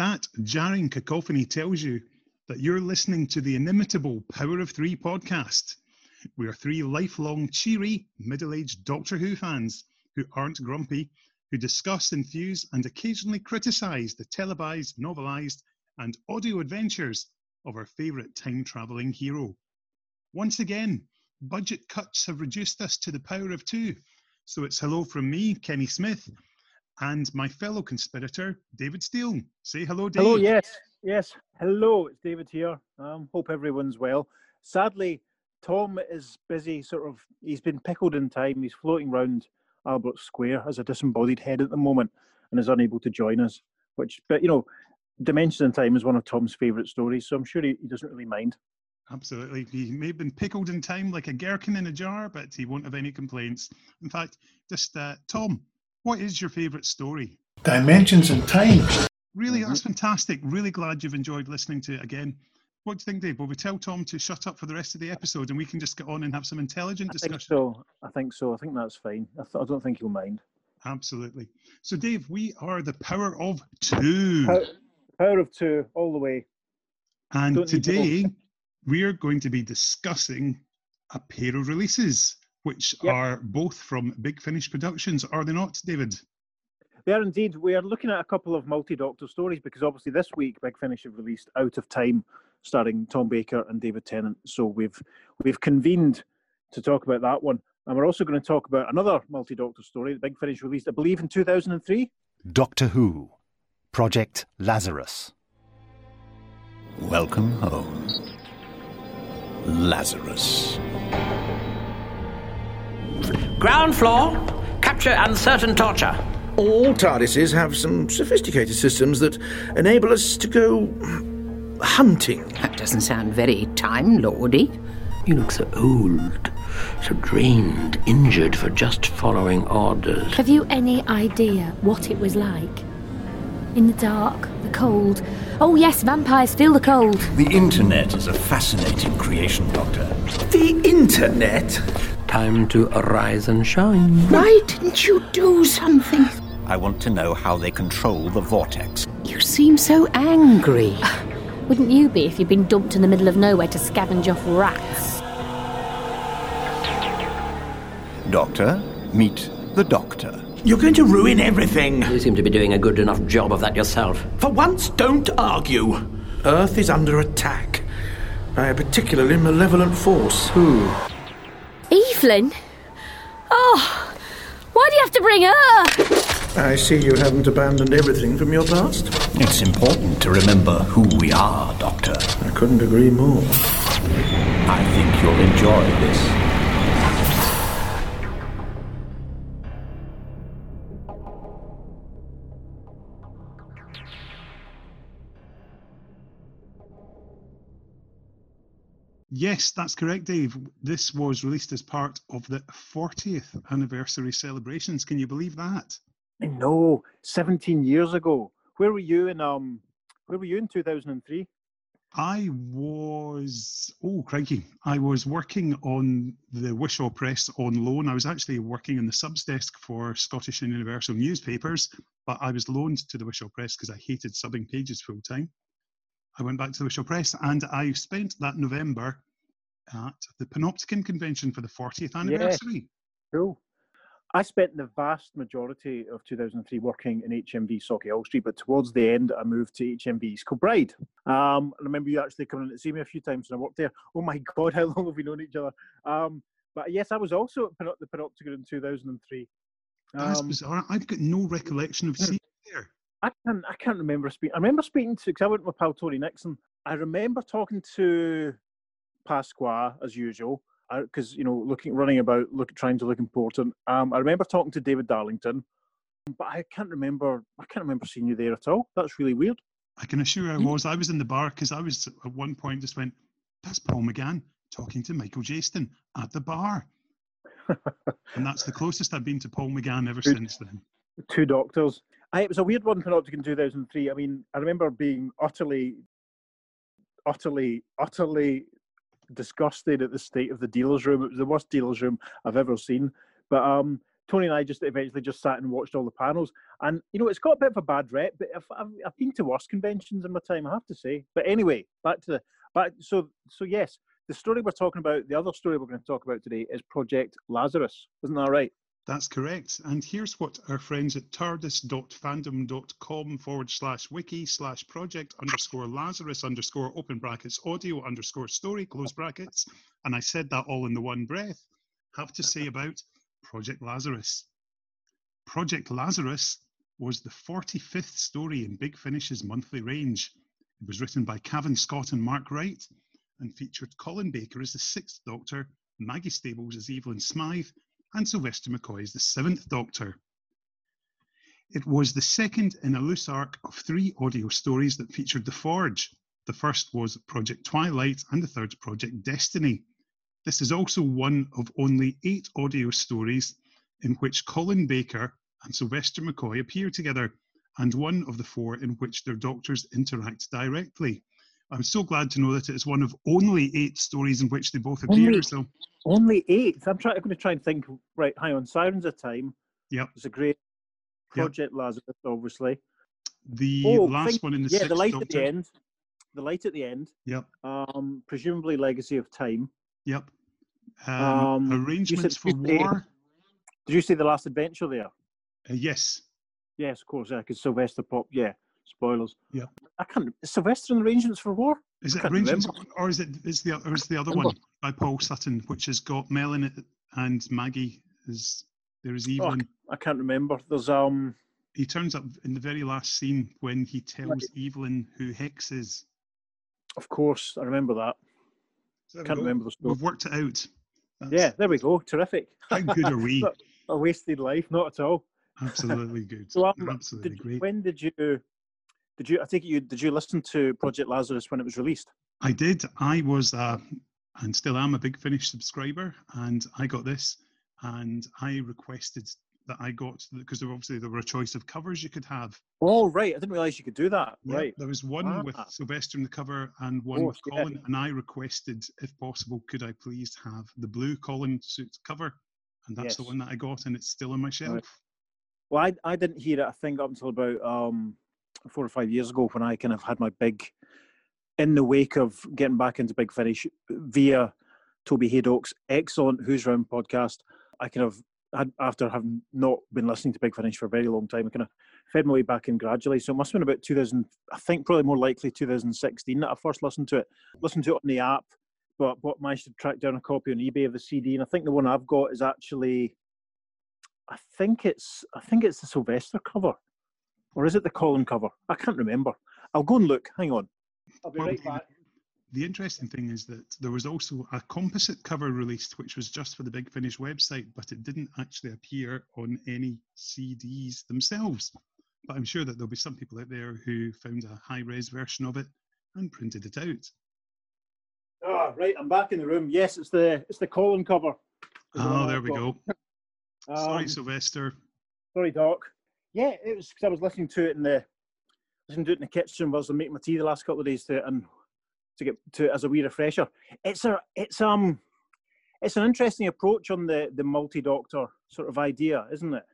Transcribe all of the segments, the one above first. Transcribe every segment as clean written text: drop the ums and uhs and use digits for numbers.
That jarring cacophony tells you that you're listening to the inimitable Power of Three podcast. We are three lifelong, cheery, middle-aged Doctor Who fans who aren't grumpy, who discuss, infuse, and occasionally criticise the televised, novelised, and audio adventures of our favourite time-travelling hero. Once again, budget cuts have reduced us to the power of two, so it's hello from me, Kenny Smith, and my fellow conspirator, David Steele. Say hello, David. Hello, yes. Hello, it's David here. Hope everyone's well. Sadly, Tom is busy, he's been pickled in time. He's floating around Albert Square as a disembodied head at the moment and is unable to join us. But you know, Dimension in Time is one of Tom's favourite stories, so I'm sure he doesn't really mind. Absolutely. He may have been pickled in time like a gherkin in a jar, but he won't have any complaints. In fact, just Tom, what is your favourite story? Dimensions in Time. Really? That's fantastic. Really glad you've enjoyed listening to it again. What do you think, Dave? Will we tell Tom to shut up for the rest of the episode and we can just get on and have some intelligent discussion? I think so. I think that's fine. I don't think he'll mind. Absolutely. So, Dave, we are the Power of Two. Power of Two, all the way. And today, we're going to be discussing a pair of releases, which are both from Big Finish Productions, are they not, David? They are indeed. We are looking at a couple of multi-doctor stories because obviously this week Big Finish have released Out of Time, starring Tom Baker and David Tennant. So we've convened to talk about that one. And we're also going to talk about another multi-doctor story that Big Finish released, I believe, in 2003. Doctor Who, Project Lazarus. Welcome home, Lazarus. Ground floor, capture and certain torture. All TARDISes have some sophisticated systems that enable us to go hunting. That doesn't sound very time-lordy. You look so old, so drained, injured for just following orders. Have you any idea what it was like? In the dark, the cold. Oh yes, vampires feel the cold. The internet is a fascinating creation, Doctor. The internet? Time to arise and shine. Why didn't you do something? I want to know how they control the vortex. You seem so angry. Wouldn't you be if you'd been dumped in the middle of nowhere to scavenge off rats? Doctor, meet the Doctor. You're going to ruin everything. You seem to be doing a good enough job of that yourself. For once, don't argue. Earth is under attack by a particularly malevolent force. Who? Evelyn? Oh, why do you have to bring her? I see you haven't abandoned everything from your past. It's important to remember who we are, Doctor. I couldn't agree more. I think you'll enjoy this. Yes, that's correct, Dave. This was released as part of the 40th anniversary celebrations. Can you believe that? No, 17 years ago. Where were you in 2003? I was working on the Wishaw Press on loan. I was actually working in the subs desk for Scottish and Universal newspapers, but I was loaned to the Wishaw Press because I hated subbing pages full time. I went back to the Wishaw Press and I spent that November at the Panopticon Convention for the 40th anniversary. Yes. Cool. I spent the vast majority of 2003 working in HMV Socky All Street, but towards the end I moved to HMV East Cobride. I remember you actually coming in to see me a few times when I worked there. Oh my God, how long have we known each other? But yes, I was also at the Panopticon in 2003. That's bizarre. I've got no recollection of seeing you there. I can't remember speaking. I remember speaking to, because I went with my pal Tony Nixon. I remember talking to Pasqua as usual, because you know, trying to look important. I remember talking to David Darlington, but I can't remember seeing you there at all. That's really weird. I can assure you, I was in the bar because I was at one point just went, "That's Paul McGann talking to Michael Jaston at the bar," and that's the closest I've been to Paul McGann ever since then. Two Doctors. It was a weird one, Panopticon 2003. I mean, I remember being utterly disgusted at the state of the dealer's room. It was the worst dealer's room I've ever seen. But Tony and I just eventually just sat and watched all the panels. And, you know, it's got a bit of a bad rep, but I've been to worse conventions in my time, I have to say. But anyway, back to the... So yes, the story we're talking about, the other story we're going to talk about today is Project Lazarus. Isn't that right? That's correct. And here's what our friends at tardis.fandom.com/wiki/project_Lazarus_open brackets audio_story close brackets. And I said that all in the one breath. Have to say about Project Lazarus. Project Lazarus was the 45th story in Big Finish's monthly range. It was written by Cavan Scott and Mark Wright and featured Colin Baker as the 6th Doctor, Maggie Stables as Evelyn Smythe, and Sylvester McCoy as the 7th Doctor. It was the second in a loose arc of 3 audio stories that featured The Forge. The first was Project Twilight and the third Project Destiny. This is also one of only 8 audio stories in which Colin Baker and Sylvester McCoy appear together, and one of the 4 in which their doctors interact directly. I'm so glad to know that it is one of only 8 stories in which they both appear. So only 8. I'm going to try and think. Right, hang on. Sirens of Time. Yeah, it's a great Project Lazarus, obviously. The last one in the Sixth Doctor. At the end. The light at the end. Yep. Presumably Legacy of Time. Yep. Arrangements for War. Did you see The Last Adventure there? Yes. Yes, of course, because Sylvester popped, spoilers. Yeah. I can't, is Sylvester in Arrangements for War? Is it Arrangements or is the other one by Paul Sutton, which has got Mel in it and Maggie is, there is Evelyn. Oh, I can't remember. There's, he turns up in the very last scene when he tells Evelyn who Hex is. Of course, I remember that. Can't remember the story. We've worked it out. That's, yeah, there we go. Terrific. How good are we? A wasted life, not at all. Absolutely good. So, absolutely great. When did you? I think you did. You listen to Project Lazarus when it was released? I did. I was and still am a Big Finish subscriber, and I got this, and I requested that I got, because obviously there were a choice of covers you could have. Oh right, I didn't realise you could do that. Yeah, right, there was one with Sylvester in the cover and one with Colin, and I requested, if possible, could I please have the blue Colin suit cover, and that's the one that I got, and it's still on my shelf. Right. Well, I didn't hear it, I think, up until about 4 or 5 years ago when I kind of had my big, in the wake of getting back into Big Finish via Toby Haydock's excellent Who's Round podcast, I kind of had, after having not been listening to Big Finish for a very long time, I kind of fed my way back in gradually. So it must have been about 2000, I think probably more likely 2016 that I first listened to it on the app, but managed to track down a copy on eBay of the CD. And I think the one I've got is actually... I think it's the Sylvester cover, or is it the Colin cover? I can't remember. I'll go and look. Hang on. I'll be right back. The interesting thing is that there was also a composite cover released, which was just for the Big Finish website, but it didn't actually appear on any CDs themselves. But I'm sure that there'll be some people out there who found a high-res version of it and printed it out. Ah, right. I'm back in the room. Yes, it's the Colin cover. Oh, there we go. Sorry, Sylvester. Sorry, Doc. Yeah, it was because I was listening to it in the kitchen whilst I was making my tea the last couple of days to get to it as a wee refresher. It's an interesting approach on the multi-doctor sort of idea, isn't it?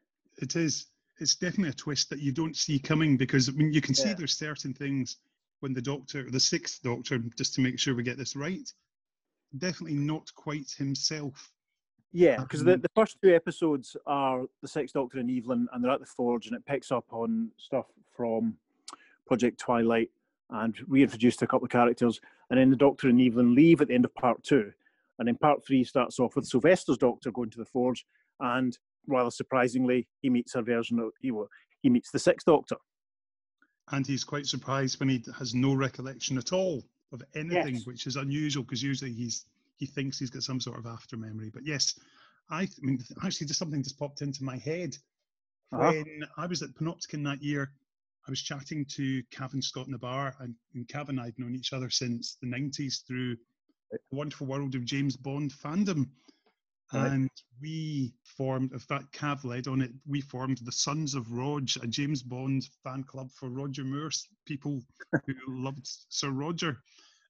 It is. It's definitely a twist that you don't see coming, because I mean you can see there's certain things when the Doctor, the 6th Doctor, just to make sure we get this right, definitely not quite himself. Yeah, because the first 2 episodes are the 6th Doctor and Evelyn, and they're at the Forge, and it picks up on stuff from Project Twilight and reintroduced a couple of characters. And then the Doctor and Evelyn leave at the end of part 2. And then part 3 starts off with Sylvester's Doctor going to the Forge, and rather surprisingly, he meets her version of he meets the 6th Doctor. And he's quite surprised when he has no recollection at all of anything, which is unusual, because usually he thinks he's got some sort of after memory. But yes, actually just something just popped into my head. When I was at Panopticon that year, I was chatting to Cavan Scott in a bar, and Cavan and I have known each other since the 90s through the wonderful world of James Bond fandom. Right. And we formed, in fact, Cav led on it, we formed the Sons of Roger, a James Bond fan club for Roger Moore people who loved Sir Roger.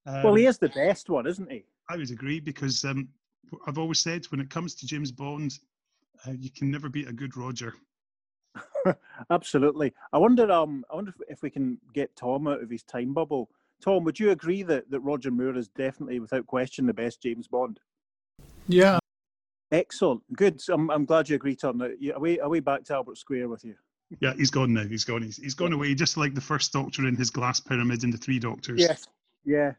Well, he is the best one, isn't he? I would agree, because I've always said when it comes to James Bond, You can never beat a good Roger. Absolutely. I wonder if we can get Tom out of his time bubble. Tom, would you agree that Roger Moore is definitely, without question, the best James Bond? Yeah. Excellent. Good. So I'm glad you agree, Tom. Now, are we back to Albert Square with you? Yeah, he's gone now. He's gone. He's gone away, just like the first Doctor in his glass pyramid and the Three Doctors. Yes. Yeah.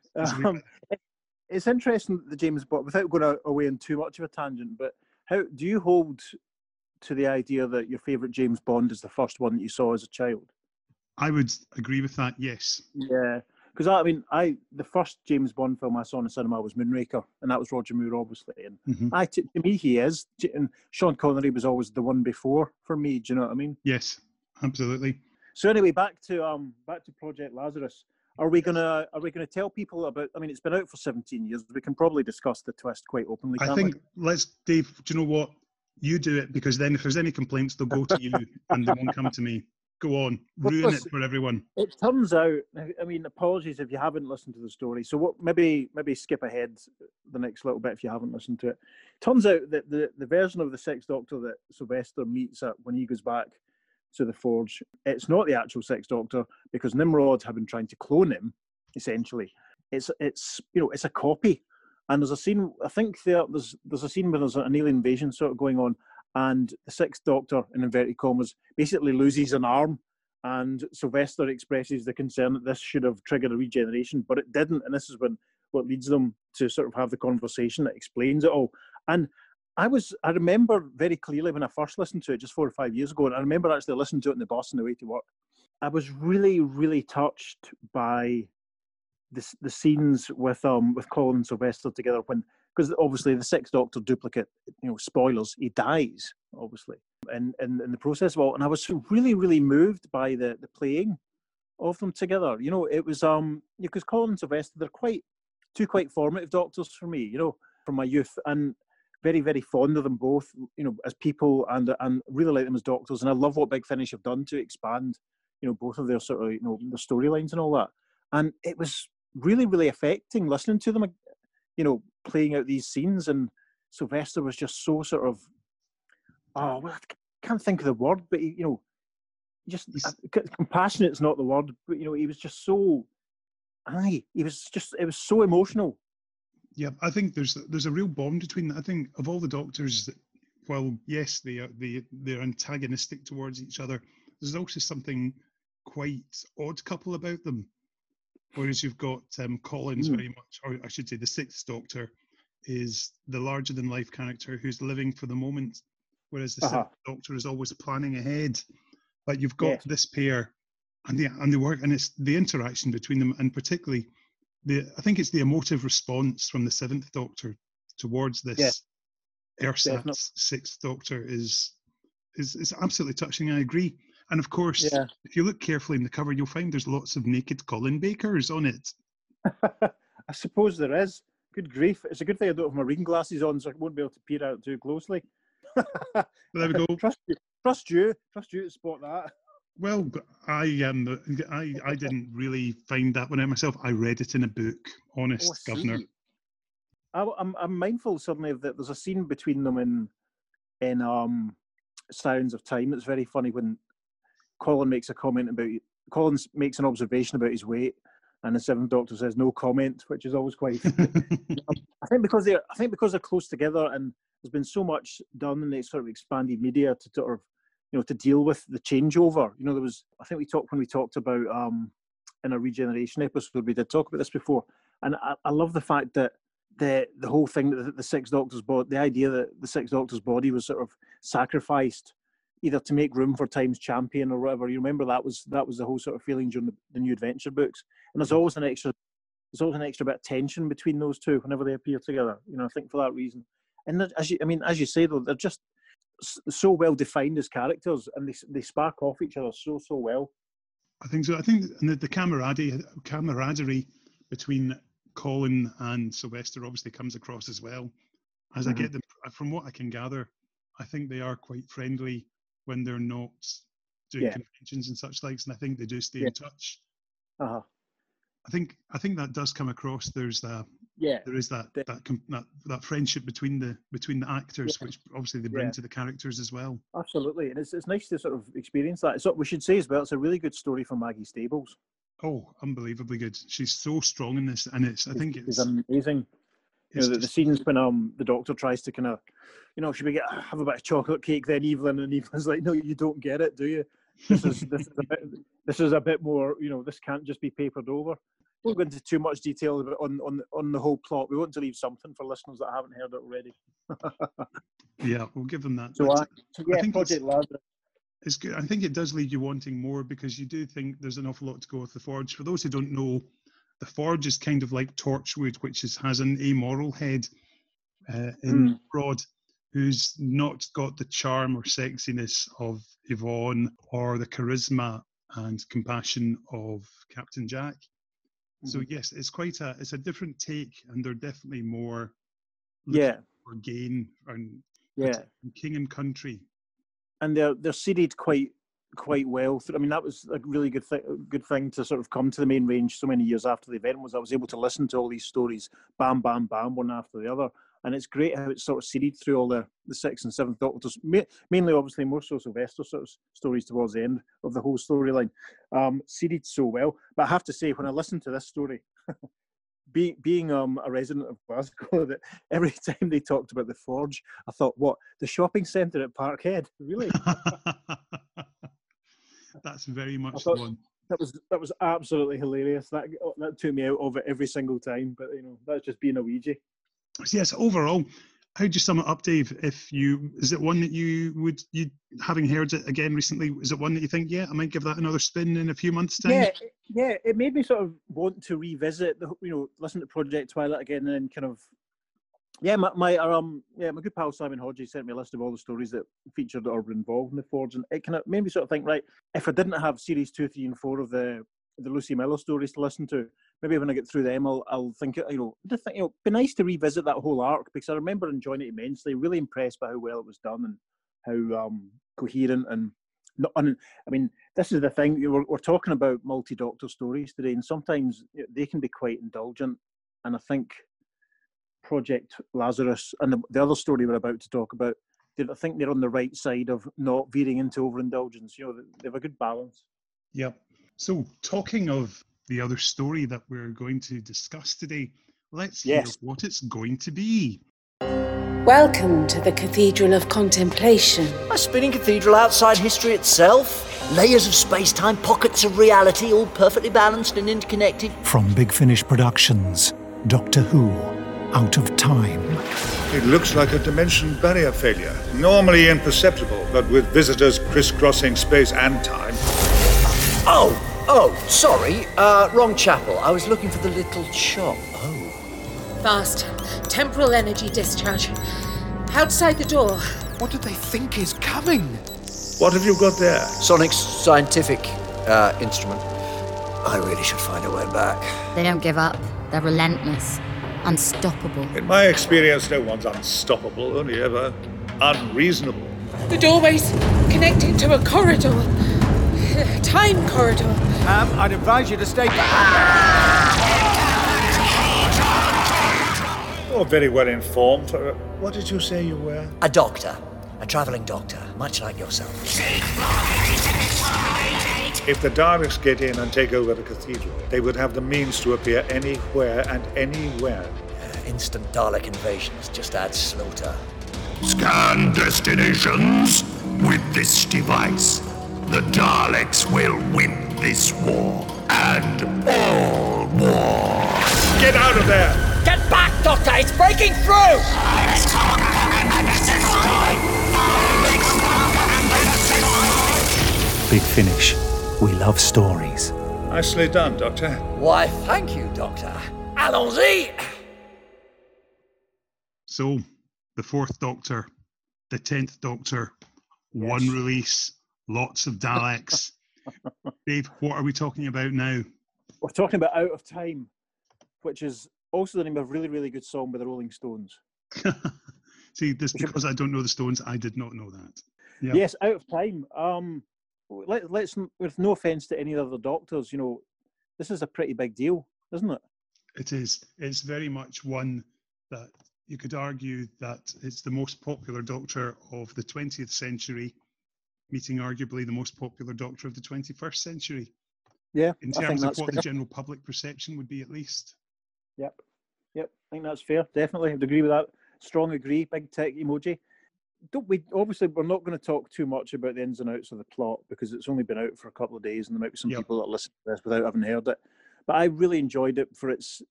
It's interesting that the James Bond, without going away on too much of a tangent, but how do you hold to the idea that your favourite James Bond is the first one that you saw as a child? I would agree with that, yes. Yeah, because the first James Bond film I saw in the cinema was Moonraker, and that was Roger Moore, obviously. And to me, he is. And Sean Connery was always the one before for me. Do you know what I mean? Yes, absolutely. So anyway, back to Project Lazarus. Are we gonna tell people about? I mean, it's been out for 17 years. We can probably discuss the twist quite openly. Dave. Do you know what? You do it, because then if there's any complaints, they'll go to you and they won't come to me. Go on, ruin it for everyone. It turns out, I mean, apologies if you haven't listened to the story. So what? Maybe skip ahead the next little bit if you haven't listened to it. Turns out that the version of the Sixth Doctor that Sylvester meets up when he goes back to the Forge, it's not the actual Sixth Doctor, because Nimrod have been trying to clone him. Essentially, it's a copy. And there's a scene, I think there's a scene where there's an alien invasion sort of going on, and the Sixth Doctor, in inverted commas, basically loses an arm, and Sylvester expresses the concern that this should have triggered a regeneration, but it didn't, and this is when what leads them to sort of have the conversation that explains it all. And I remember very clearly when I first listened to it just 4 or 5 years ago, and I remember actually listening to it in the bus on the way to work. I was really, really touched by the scenes with Colin and Sylvester together, because obviously the Sixth Doctor duplicate, spoilers, he dies obviously, and in the process of all, and I was really, really moved by the playing of them together. It was because Colin and Sylvester, they're quite formative Doctors for me, from my youth, and very, very fond of them both, as people, and really like them as Doctors, and I love what Big Finish have done to expand, both of their sort of their storylines and all that, and it was really, really affecting listening to them, playing out these scenes. And Sylvester was just so sort of, I can't think of the word, but he, just compassionate's not the word, but he was just so, it was so emotional. Yeah, I think there's a real bond between. I think of all the Doctors, that while yes, they're antagonistic towards each other, there's also something quite odd couple about them. Whereas you've got Colin's very much, or I should say, the Sixth Doctor is the larger-than-life character who's living for the moment, whereas the Sixth Doctor is always planning ahead. But you've got this pair, and they work, and it's the interaction between them, and particularly I think it's the emotive response from the Seventh Doctor towards this ersatz Sixth Doctor is absolutely touching. I agree. And of course, if you look carefully in the cover, you'll find there's lots of naked Colin Bakers on it. I suppose there is. Good grief. It's a good thing I don't have my reading glasses on, so I won't be able to peer out too closely. Well, there we go. Trust you to spot that. Well, I didn't really find that one out myself. I read it in a book. Honest, Governor. I'm mindful suddenly that there's a scene between them in Sirens of Time. It's very funny when Colin makes a comment about. Colin makes an observation about his weight, and the Seventh Doctor says no comment, which is always quite. I think because they're close together, and there's been so much done in the sort of expanded media to sort of. To deal with the changeover. There was, I think we talked about, in a regeneration episode, we did talk about this before. And I love the fact that the whole thing, that the Sixth Doctor's body, the idea that the Sixth Doctor's body was sort of sacrificed either to make room for Time's Champion or whatever. You remember that was the whole sort of feeling during the New Adventure books. And there's always an extra bit of tension between those two whenever they appear together. I think for that reason. And as you say though, they're just so well defined as characters, and they spark off each other so well. I think so. I think the camaraderie between Colin and Sylvester obviously comes across as well. As I get them, from what I can gather, I think they are quite friendly when they're not doing conventions and such likes, and I think they do stay in touch. I think that does come across. There's that, yeah, there is that that friendship between the actors, yeah, which obviously they bring, yeah, to the characters as well. Absolutely, and it's nice to sort of experience that. So we should say as well, it's a really good story for Maggie Stables. Oh, unbelievably good! She's so strong in this, and I think it's amazing. You know, the scenes when the doctor tries to kind of, you know, should we have a bit of chocolate cake then, Evelyn? And Evelyn's like, no, you don't get it, do you? This is a bit more, you know, this can't just be papered over. We won't go into too much detail on the whole plot. We want to leave something for listeners that haven't heard it already. Yeah, we'll give them that. So I think Project Lazarus. It's good. I think it does leave you wanting more, because you do think there's an awful lot to go with The Forge. For those who don't know, The Forge is kind of like Torchwood, which has an amoral head in Rod, who's not got the charm or sexiness of Yvonne or the charisma and compassion of Captain Jack. Mm. So yes, it's quite a different take, and they're definitely more for gain and king and country. And they're seeded quite well. I mean, that was a really good thing to sort of come to the main range so many years after the event, was I was able to listen to all these stories, bam, bam, bam, one after the other. And it's great how it's sort of seeded through all the Sixth and Seventh Doctors, mainly obviously more so Sylvester sort of stories towards the end of the whole storyline, seeded so well. But I have to say, when I listen to this story, being a resident of Glasgow, that every time they talked about The Forge, I thought, what, the shopping centre at Parkhead? Really? That's very much the one. That was absolutely hilarious. That took me out of it every single time. But you know, that's just being a Ouija. Yes. Overall, how do you sum it up, Dave? Is it one that you having heard it again recently? Is it one that you think, yeah, I might give that another spin in a few months' time? Yeah. It made me sort of want to revisit listen to Project Twilight again, and kind of. Yeah, my good pal Simon Hodges sent me a list of all the stories that featured or were involved in The Forge, and it kind of made me sort of think, right, if I didn't have series 2, 3, and 4 of the Lucy Miller stories to listen to, maybe when I get through them, I'll think, it'd be nice to revisit that whole arc, because I remember enjoying it immensely, really impressed by how well it was done and how coherent and. I mean, this is the thing, we're talking about multi-doctor stories today, and sometimes they can be quite indulgent, and I think. Project Lazarus and the other story we're about to talk about, I think they're on the right side of not veering into overindulgence. You know, they have a good balance. Yeah. So talking of the other story that we're going to discuss today, let's hear what it's going to be. Welcome to the Cathedral of Contemplation. A spinning cathedral outside history itself. Layers of space-time, pockets of reality, all perfectly balanced and interconnected. From Big Finish Productions, Doctor Who, Out of Time. It looks like a dimension barrier failure, normally imperceptible, but with visitors crisscrossing space and time. Oh, sorry, wrong chapel. I was looking for the little shop. Oh. Fast, temporal energy discharge. Outside the door. What do they think is coming? What have you got there? Sonic's scientific instrument. I really should find a way back. They don't give up. They're relentless. Unstoppable. In my experience, no one's unstoppable, only ever unreasonable. The doorway's connecting to a corridor. A time corridor. I'd advise you to stay back. You're very well informed. What did you say you were? A doctor. A travelling doctor, much like yourself. If the Daleks get in and take over the cathedral, they would have the means to appear anywhere and anywhere. Instant Dalek invasions just add slaughter. Scan destinations with this device. The Daleks will win this war and all wars. Get out of there! Get back, Doctor! It's breaking through! Big Finish. We love stories. Nicely done, Doctor. Why, thank you, Doctor. Allons-y! So, the 4th Doctor, the 10th Doctor, one release, lots of Daleks. Dave, what are we talking about now? We're talking about Out of Time, which is also the name of a really, really good song by the Rolling Stones. See, this because I don't know the Stones, I did not know that. Yep. Yes, Out of Time. Let's, with no offence to any other doctors, you know, this is a pretty big deal. isn't it? It is. It's very much one that you could argue that it's the most popular Doctor of the 20th century, meeting arguably the most popular Doctor of the 21st century. Yeah. In terms of what the general public perception would be, at least. Yep. Yep. I think that's fair. Definitely. I'd agree with that. Strong agree. Big tech emoji. We're not going to talk too much about the ins and outs of the plot because it's only been out for a couple of days and there might be some people that listen to this without having heard it. But I really enjoyed it for its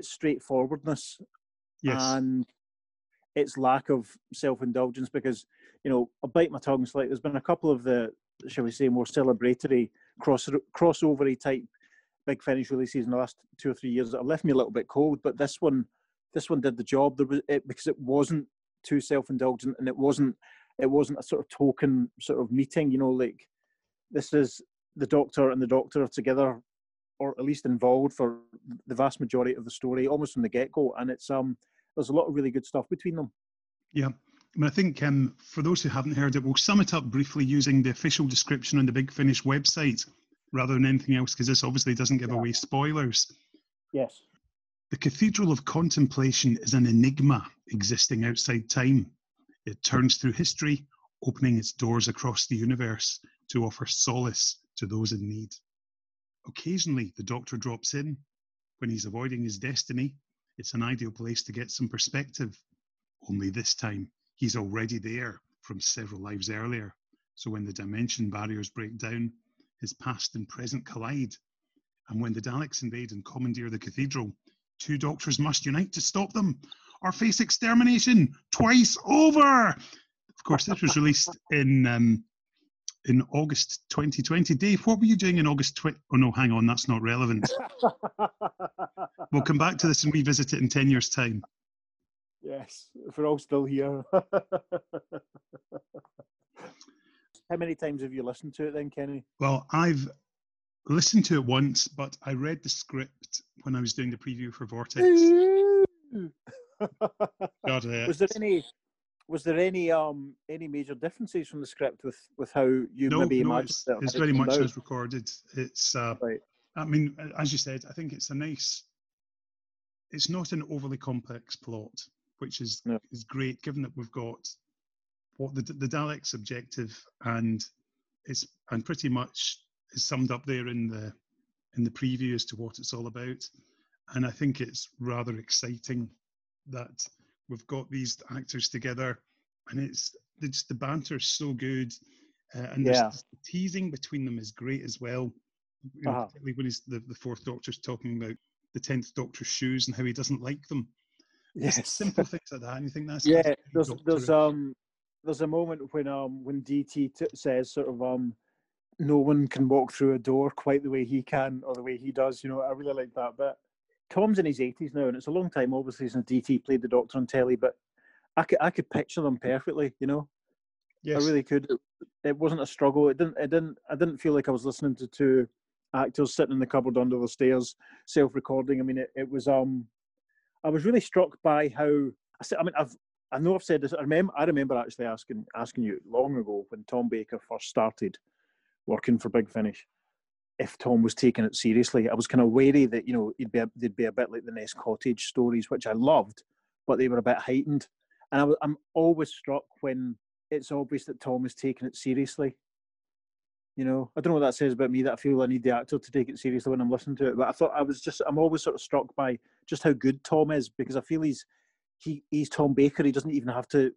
straightforwardness and its lack of self-indulgence because, you know, I bite my tongue slightly. There's been a couple of the, shall we say, more celebratory, crossover-y type Big Finish releases in the last 2 or 3 years that have left me a little bit cold, but this one did the job. Because it wasn't too self-indulgent and it wasn't a sort of token sort of meeting, you know, like this is the Doctor and the Doctor are together or at least involved for the vast majority of the story almost from the get-go, and it's there's a lot of really good stuff between them. Yeah, I mean, I think for those who haven't heard it, we'll sum it up briefly using the official description on the Big Finish website rather than anything else, because this obviously doesn't give away spoilers. Yes. The Cathedral of Contemplation is an enigma existing outside time. It turns through history, opening its doors across the universe to offer solace to those in need. Occasionally, the Doctor drops in. When he's avoiding his destiny, it's an ideal place to get some perspective. Only this time, he's already there from several lives earlier. So when the dimension barriers break down, his past and present collide. And when the Daleks invade and commandeer the Cathedral, two Doctors must unite to stop them or face extermination twice over. Of course, this was released in August 2020. Dave, what were you doing in August? Oh, no, hang on. That's not relevant. We'll come back to this and revisit it in 10 years' time. Yes, if we're all still here. How many times have you listened to it then, Kenny? Well, I've listened to it once, but I read the script when I was doing the preview for Vortex. God, was there any major differences from the script with how you maybe imagined it? It's very much as recorded. It's right. I mean, as you said, I think it's it's not an overly complex plot, which is great given that we've got what the Daleks' objective and pretty much is summed up there in the preview as to what it's all about. And I think it's rather exciting that we've got these actors together, and it's the banter's so good, and the teasing between them is great as well. You know, particularly when the fourth Doctor's talking about the 10th Doctor's shoes and how he doesn't like them. Yes, it's simple things like that. And you think that's there's a moment when DT says sort of no one can walk through a door quite the way he can or the way he does. You know, I really like that bit. Tom's in his 80s now, and it's a long time, obviously, since DT played the Doctor on telly, but I could picture them perfectly, you know? Yes. I really could. It wasn't a struggle. I didn't feel like I was listening to two actors sitting in the cupboard under the stairs, self-recording. I mean, it was... I was really struck by how... I know I've said this. I remember actually asking you long ago when Tom Baker first started working for Big Finish, if Tom was taking it seriously. I was kind of wary that, you know, they'd be a bit like the Nest Cottage stories, which I loved, but they were a bit heightened. And I'm always struck when it's obvious that Tom is taking it seriously. You know, I don't know what that says about me, that I feel I need the actor to take it seriously when I'm listening to it. But I'm always sort of struck by just how good Tom is, because I feel he's Tom Baker. He doesn't even have to.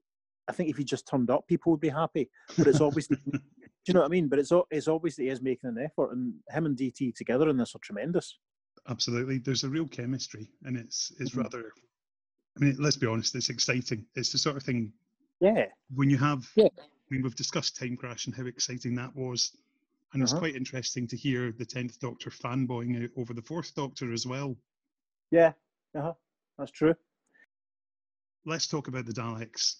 I think if he just turned up, people would be happy. But it's obviously... Do you know what I mean? But it's obvious that he is making an effort, and him and DT together in this are tremendous. Absolutely. There's a real chemistry, and it's rather... I mean, let's be honest, it's exciting. It's the sort of thing... Yeah. When you have... Yeah. I mean, we've discussed Time Crash and how exciting that was, and it's quite interesting to hear the 10th Doctor fanboying out over the 4th Doctor as well. Yeah. Uh-huh. That's true. Let's talk about the Daleks.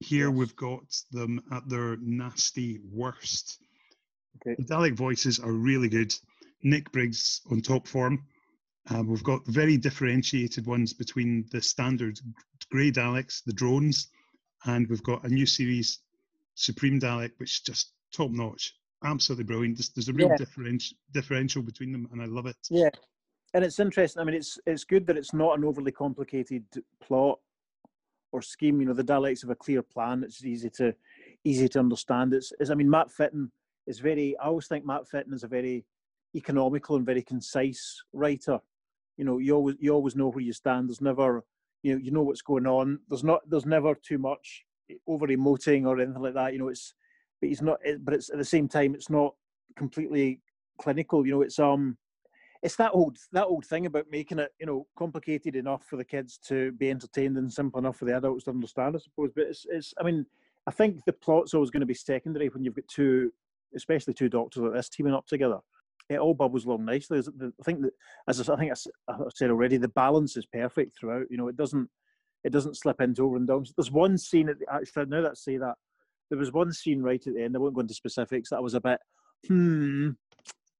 Here we've got them at their nasty worst. Okay. The Dalek voices are really good. Nick Briggs on top form. We've got very differentiated ones between the standard grey Daleks, the drones, and we've got a new series, Supreme Dalek, which is just top-notch. Absolutely brilliant. There's a real differential between them, and I love it. Yeah. And it's interesting. I mean, it's good that it's not an overly complicated plot or scheme. You know, the Daleks have a clear plan. It's easy to understand. I mean, Matt Fitton is very. I always think Matt Fitton is a very economical and very concise writer. You know, you always know where you stand. There's never, you know what's going on. There's never too much over emoting or anything like that. You know, but it's at the same time it's not completely clinical. You know, it's that old thing about making it, you know, complicated enough for the kids to be entertained and simple enough for the adults to understand, I suppose. But I mean, I think the plot's always going to be secondary when you've got especially two doctors like this teaming up together. It all bubbles along nicely. I think that, as I said already, the balance is perfect throughout. You know, it doesn't slip into overdubs. There's one scene there was one scene right at the end. I won't go into specifics. That I was a bit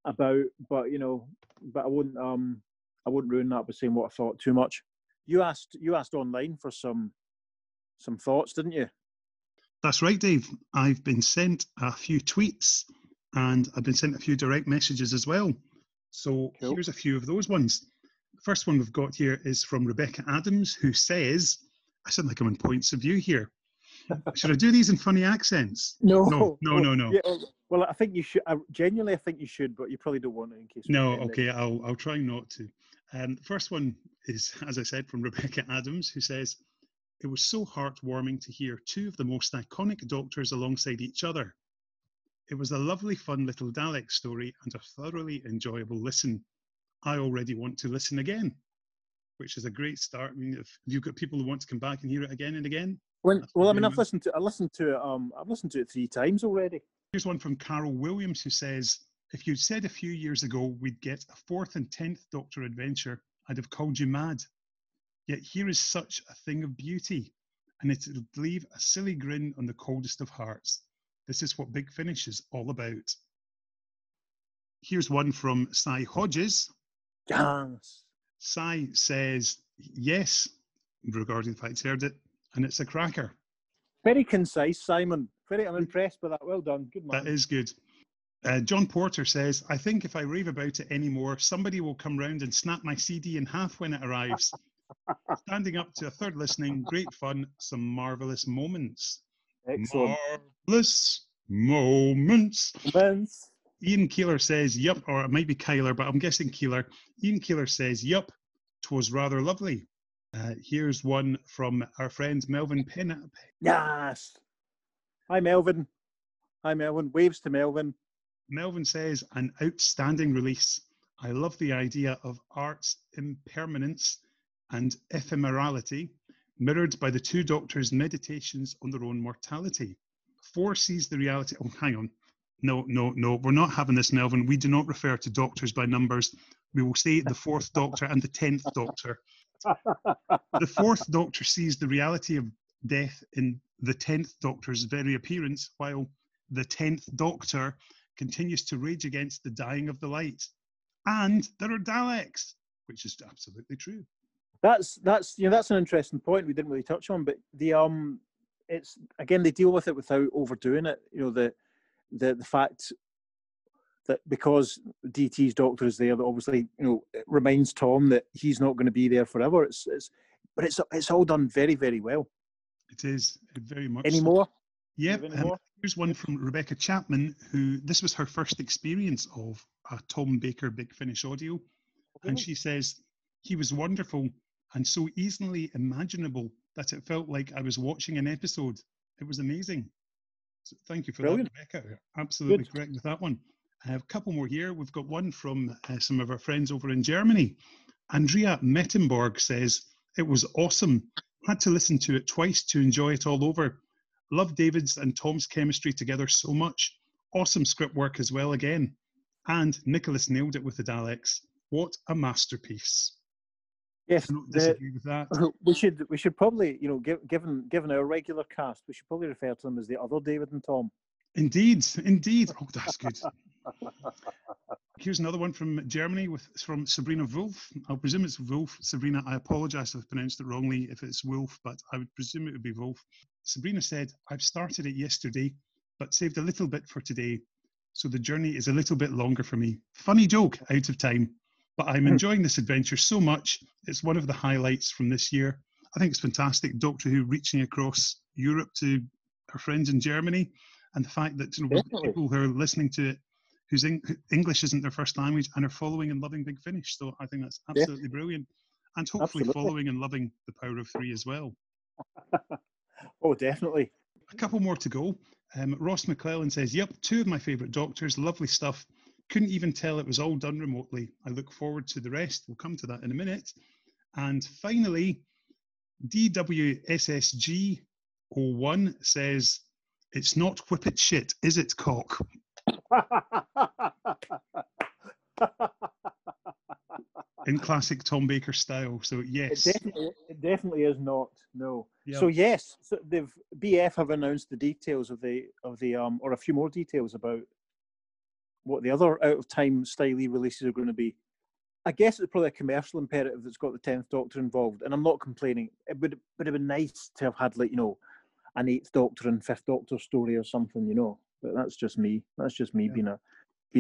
about, but I wouldn't ruin that by saying what I thought too much. You asked online for some thoughts, didn't you? That's right, Dave. I've been sent a few tweets and I've been sent a few direct messages as well. So cool. Here's a few of those ones. The first one we've got here is from Rebecca Adams, who says, I sound like I'm on Points of View here. Should I do these in funny accents? No. Yeah, well, I think you should. Genuinely, I think you should, but you probably don't want to in case. No, okay, I'll try not to. The first one is, as I said, from Rebecca Adams, who says, it was so heartwarming to hear two of the most iconic doctors alongside each other. It was a lovely, fun little Dalek story and a thoroughly enjoyable listen. I already want to listen again, which is a great start. I mean, if you've got people who want to come back and hear it again and again. I've listened to it 3 times already. Here's one from Carol Williams, who says, if you'd said a few years ago we'd get a 4th and 10th Doctor adventure, I'd have called you mad. Yet here is such a thing of beauty, and it'll leave a silly grin on the coldest of hearts. This is what Big Finish is all about. Here's one from Cy Hodges. Yes. Cy says, yes, regarding the fact he's heard it, and it's a cracker. Very concise, Simon. I'm impressed by that. Well done. Good man. That is good. John Porter says, I think if I rave about it anymore, somebody will come round and snap my CD in half when it arrives. Standing up to a third listening, great fun, some marvellous moments. Excellent. Marvellous moments. Ian Keillor says, yup, or it might be Kyler, but I'm guessing Keillor. Ian Keillor says, yup, 'twas rather lovely. Here's one from our friend Melvin Penn. Yes. Hi, Melvin. Waves to Melvin. Melvin says, an outstanding release. I love the idea of art's impermanence and ephemerality, mirrored by the two doctors' meditations on their own mortality. 4 sees the reality. Oh, hang on. No. We're not having this, Melvin. We do not refer to doctors by numbers. We will say the 4th Doctor and the 10th Doctor. The 4th Doctor sees the reality of death in the 10th Doctor's very appearance, while the 10th Doctor continues to rage against the dying of the light. And there are Daleks, which is absolutely true. That's an interesting point we didn't really touch on, but it's again they deal with it without overdoing it. You know, the fact that because DT's doctor is there, that obviously, you know, it reminds Tom that he's not going to be there forever. But it's all done very, very well. It is very much. Any more? Yep. Here's one from Rebecca Chapman, who this was her first experience of a Tom Baker Big Finish audio, and she says he was wonderful and so easily imaginable that it felt like I was watching an episode. It was amazing. So thank you for that, Rebecca. You're absolutely correct with that one. I have a couple more here. We've got one from some of our friends over in Germany. Andrea Mettenborg says, it was awesome. Had to listen to it twice to enjoy it all over. Love David's and Tom's chemistry together so much. Awesome script work as well again. And Nicholas nailed it with the Daleks. What a masterpiece. Yes, I don't disagree with that. We should probably, you know, given our regular cast, we should probably refer to them as the other David and Tom. Indeed. Oh, that's good. Here's another one from Germany from Sabrina Wolf. I'll presume it's Wolf. Sabrina, I apologise if I pronounced it wrongly if it's Wolf, but I would presume it would be Wolf. Sabrina said, I've started it yesterday, but saved a little bit for today. So the journey is a little bit longer for me. Funny joke, out of time. But I'm enjoying this adventure so much. It's one of the highlights from this year. I think it's fantastic. Doctor Who reaching across Europe to her friends in Germany, and the fact that, you know, people who are listening to it, whose English isn't their first language, and are following and loving Big Finish. So I think that's absolutely brilliant. And hopefully following and loving the Power of Three as well. Oh, definitely. A couple more to go. Ross McClellan says, yep, two of my favourite Doctors. Lovely stuff. Couldn't even tell it was all done remotely. I look forward to the rest. We'll come to that in a minute. And finally, DWSSG01 says, it's not whippet shit, is it, cock? In classic Tom Baker style, so yes. It definitely is not, no. Yeah. So yes, so they've BF have announced the details of the or a few more details about what the other Out of Time style-y releases are going to be. I guess it's probably a commercial imperative that's got the 10th Doctor involved, and I'm not complaining. It would have been nice to have had, like, you know, an 8th Doctor and 5th Doctor story or something, you know. But that's just me. That's just me being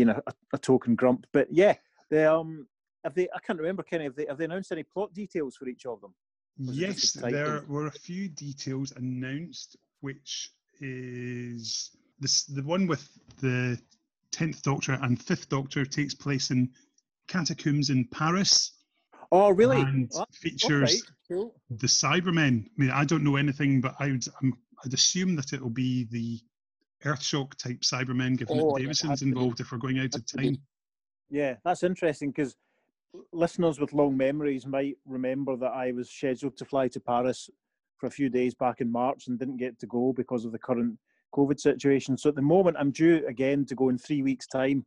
a token grump. But yeah, they I can't remember, Kenny, have they announced any plot details for each of them? Yes, there were a few details announced, which is this, the one with the 10th Doctor and 5th Doctor takes place in catacombs in Paris. Oh, really? And features the Cybermen. I mean, I don't know anything, but I'd assume that it'll be the Earthshock type Cybermen, given that Davison's involved if we're going out of time. Yeah, that's interesting, because listeners with long memories might remember that I was scheduled to fly to Paris for a few days back in March and didn't get to go because of the current COVID situation. So at the moment, I'm due again to go in 3 weeks' time.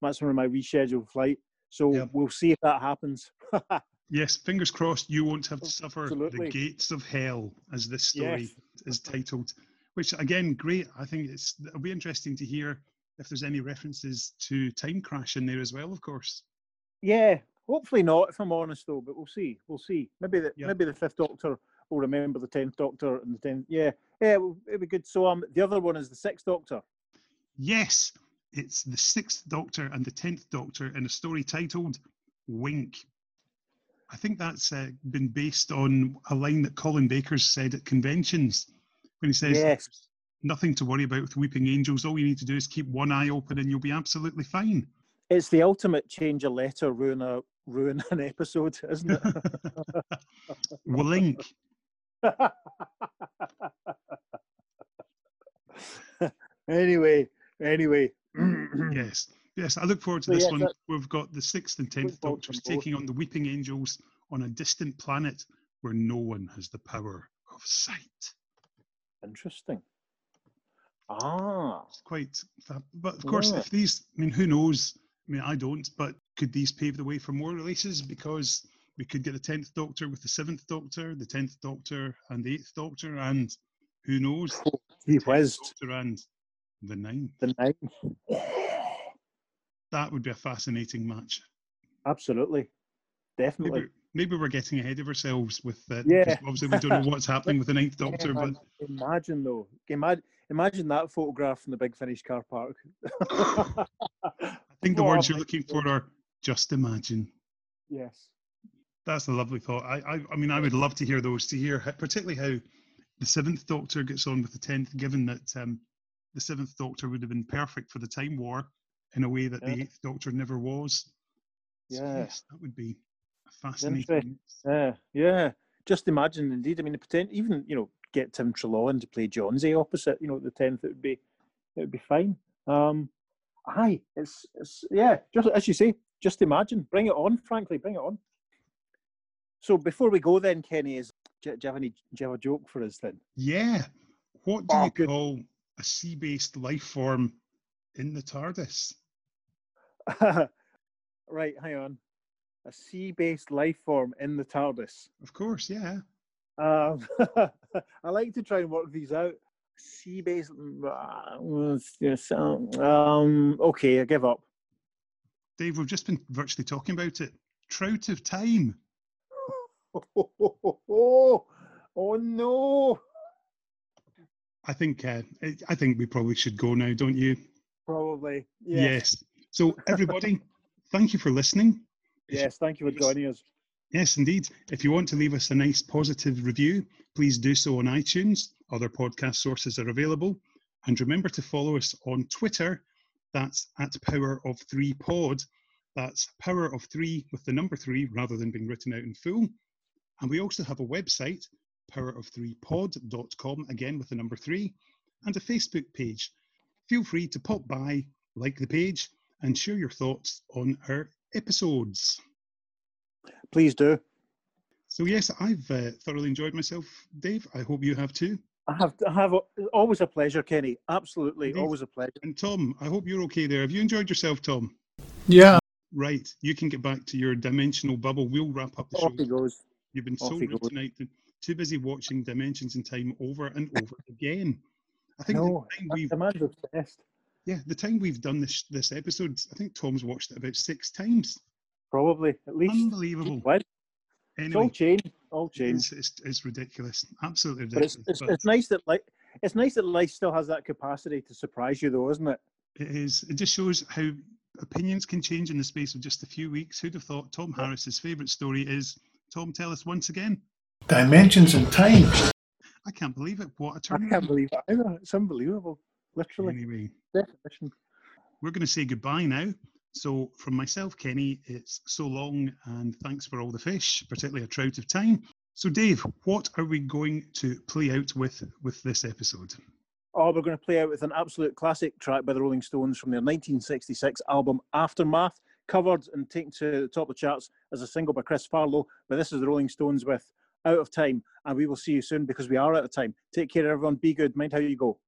That's one of my rescheduled flight. So we'll see if that happens. Yes, fingers crossed you won't have to suffer the gates of hell, as this story is titled. Which, again, great. I think it'll be interesting to hear if there's any references to Time Crash in there as well, of course. Yeah, hopefully not, if I'm honest, though, but we'll see. We'll see. Maybe the 5th Doctor will remember the 10th Doctor and the 10th. Yeah, it'll be good. So the other one is the 6th Doctor. Yes, it's the 6th Doctor and the 10th Doctor in a story titled Wink. I think that's been based on a line that Colin Baker said at conventions when he says, nothing to worry about with Weeping Angels. All you need to do is keep one eye open and you'll be absolutely fine. It's the ultimate change a letter, ruin an episode, isn't it? We'll link. Anyway. Yes, I look forward to this one. We've got the 6th and 10th Doctors taking on the Weeping Angels on a distant planet where no one has the power of sight. Interesting. It's quite fab. But of course, if these, I mean, who knows? I mean, I don't, but could these pave the way for more releases? Because we could get the 10th Doctor with the 7th Doctor, the 10th Doctor and the 8th Doctor, and who knows? He was. The 9th. That would be a fascinating match. Absolutely. Definitely. Maybe we're getting ahead of ourselves with that. Yeah. Obviously, we don't know what's happening with the 9th Doctor. But imagine, though. Imagine that photograph from the Big Finish car park. I think the words you're looking for are just imagine. Yes. That's a lovely thought. I mean, I would love to hear those, to hear particularly how the 7th Doctor gets on with the 10th, given that the 7th Doctor would have been perfect for the Time War in a way that the 8th Doctor never was. So, yes, that would be fascinating. Just imagine, indeed. I mean, even, you know, get Tim Trelawney to play Johnsy opposite, you know, the 10th, it would be fine. Just as you say, just imagine. Bring it on, frankly, bring it on. So before we go then, Kenny, do you have a joke for us then? Yeah. What do you call a sea-based life form in the TARDIS? Right, hang on. A sea-based life form in the TARDIS. Of course, yeah. I like to try and work these out. Sea-based... okay, I give up. Dave, we've just been virtually talking about it. Trout of Time. Oh no! I think we probably should go now, don't you? Probably, yes. So, everybody, thank you for listening. Yes, thank you for joining us. Yes, indeed. If you want to leave us a nice positive review, please do so on iTunes. Other podcast sources are available. And remember to follow us on Twitter. That's at Power of Three Pod. That's Power of Three with the number 3 rather than being written out in full. And we also have a website, powerofthree pod.com, again with the number 3, and a Facebook page. Feel free to pop by, like the page, and share your thoughts on our episodes. Please do. So yes, I've thoroughly enjoyed myself, Dave. I hope you have too. I have always a pleasure, Kenny. Absolutely, indeed. Always a pleasure. And Tom, I hope you're okay there. Have you enjoyed yourself, Tom? Yeah. Right, you can get back to your dimensional bubble. We'll wrap up the show. Off he goes. You've been so rude tonight. Too busy watching Dimensions in Time over and over again. I think the man's obsessed. Yeah, the time we've done this episode, I think Tom's watched it about 6 times. Probably, at least. Unbelievable. What? Anyway, it's all changed. All changed. It's ridiculous. Absolutely ridiculous. It's nice that life still has that capacity to surprise you, though, isn't it? It is. It just shows how opinions can change in the space of just a few weeks. Who'd have thought? Tom Harris's favourite story is, Tom, tell us once again. Dimensions in Time. I can't believe it. What a turn. I can't believe it either. It's unbelievable. Literally. Anyway, definition. We're going to say goodbye now. So from myself, Kenny, it's so long and thanks for all the fish, particularly a trout of time. So Dave, what are we going to play out with this episode? Oh, we're going to play out with an absolute classic track by the Rolling Stones from their 1966 album Aftermath, covered and taken to the top of the charts as a single by Chris Farlow. But this is the Rolling Stones with Out of Time, and we will see you soon because we are out of time. Take care, everyone. Be good. Mind how you go.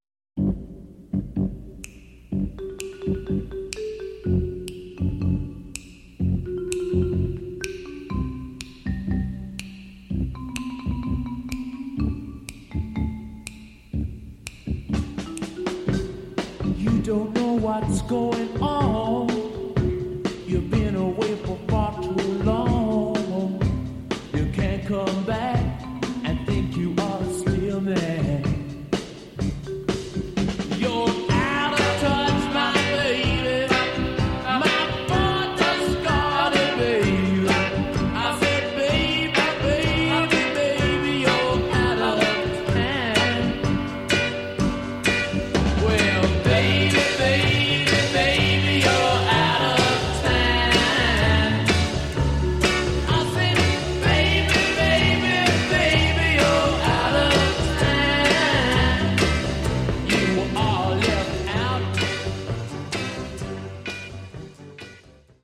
What's going on?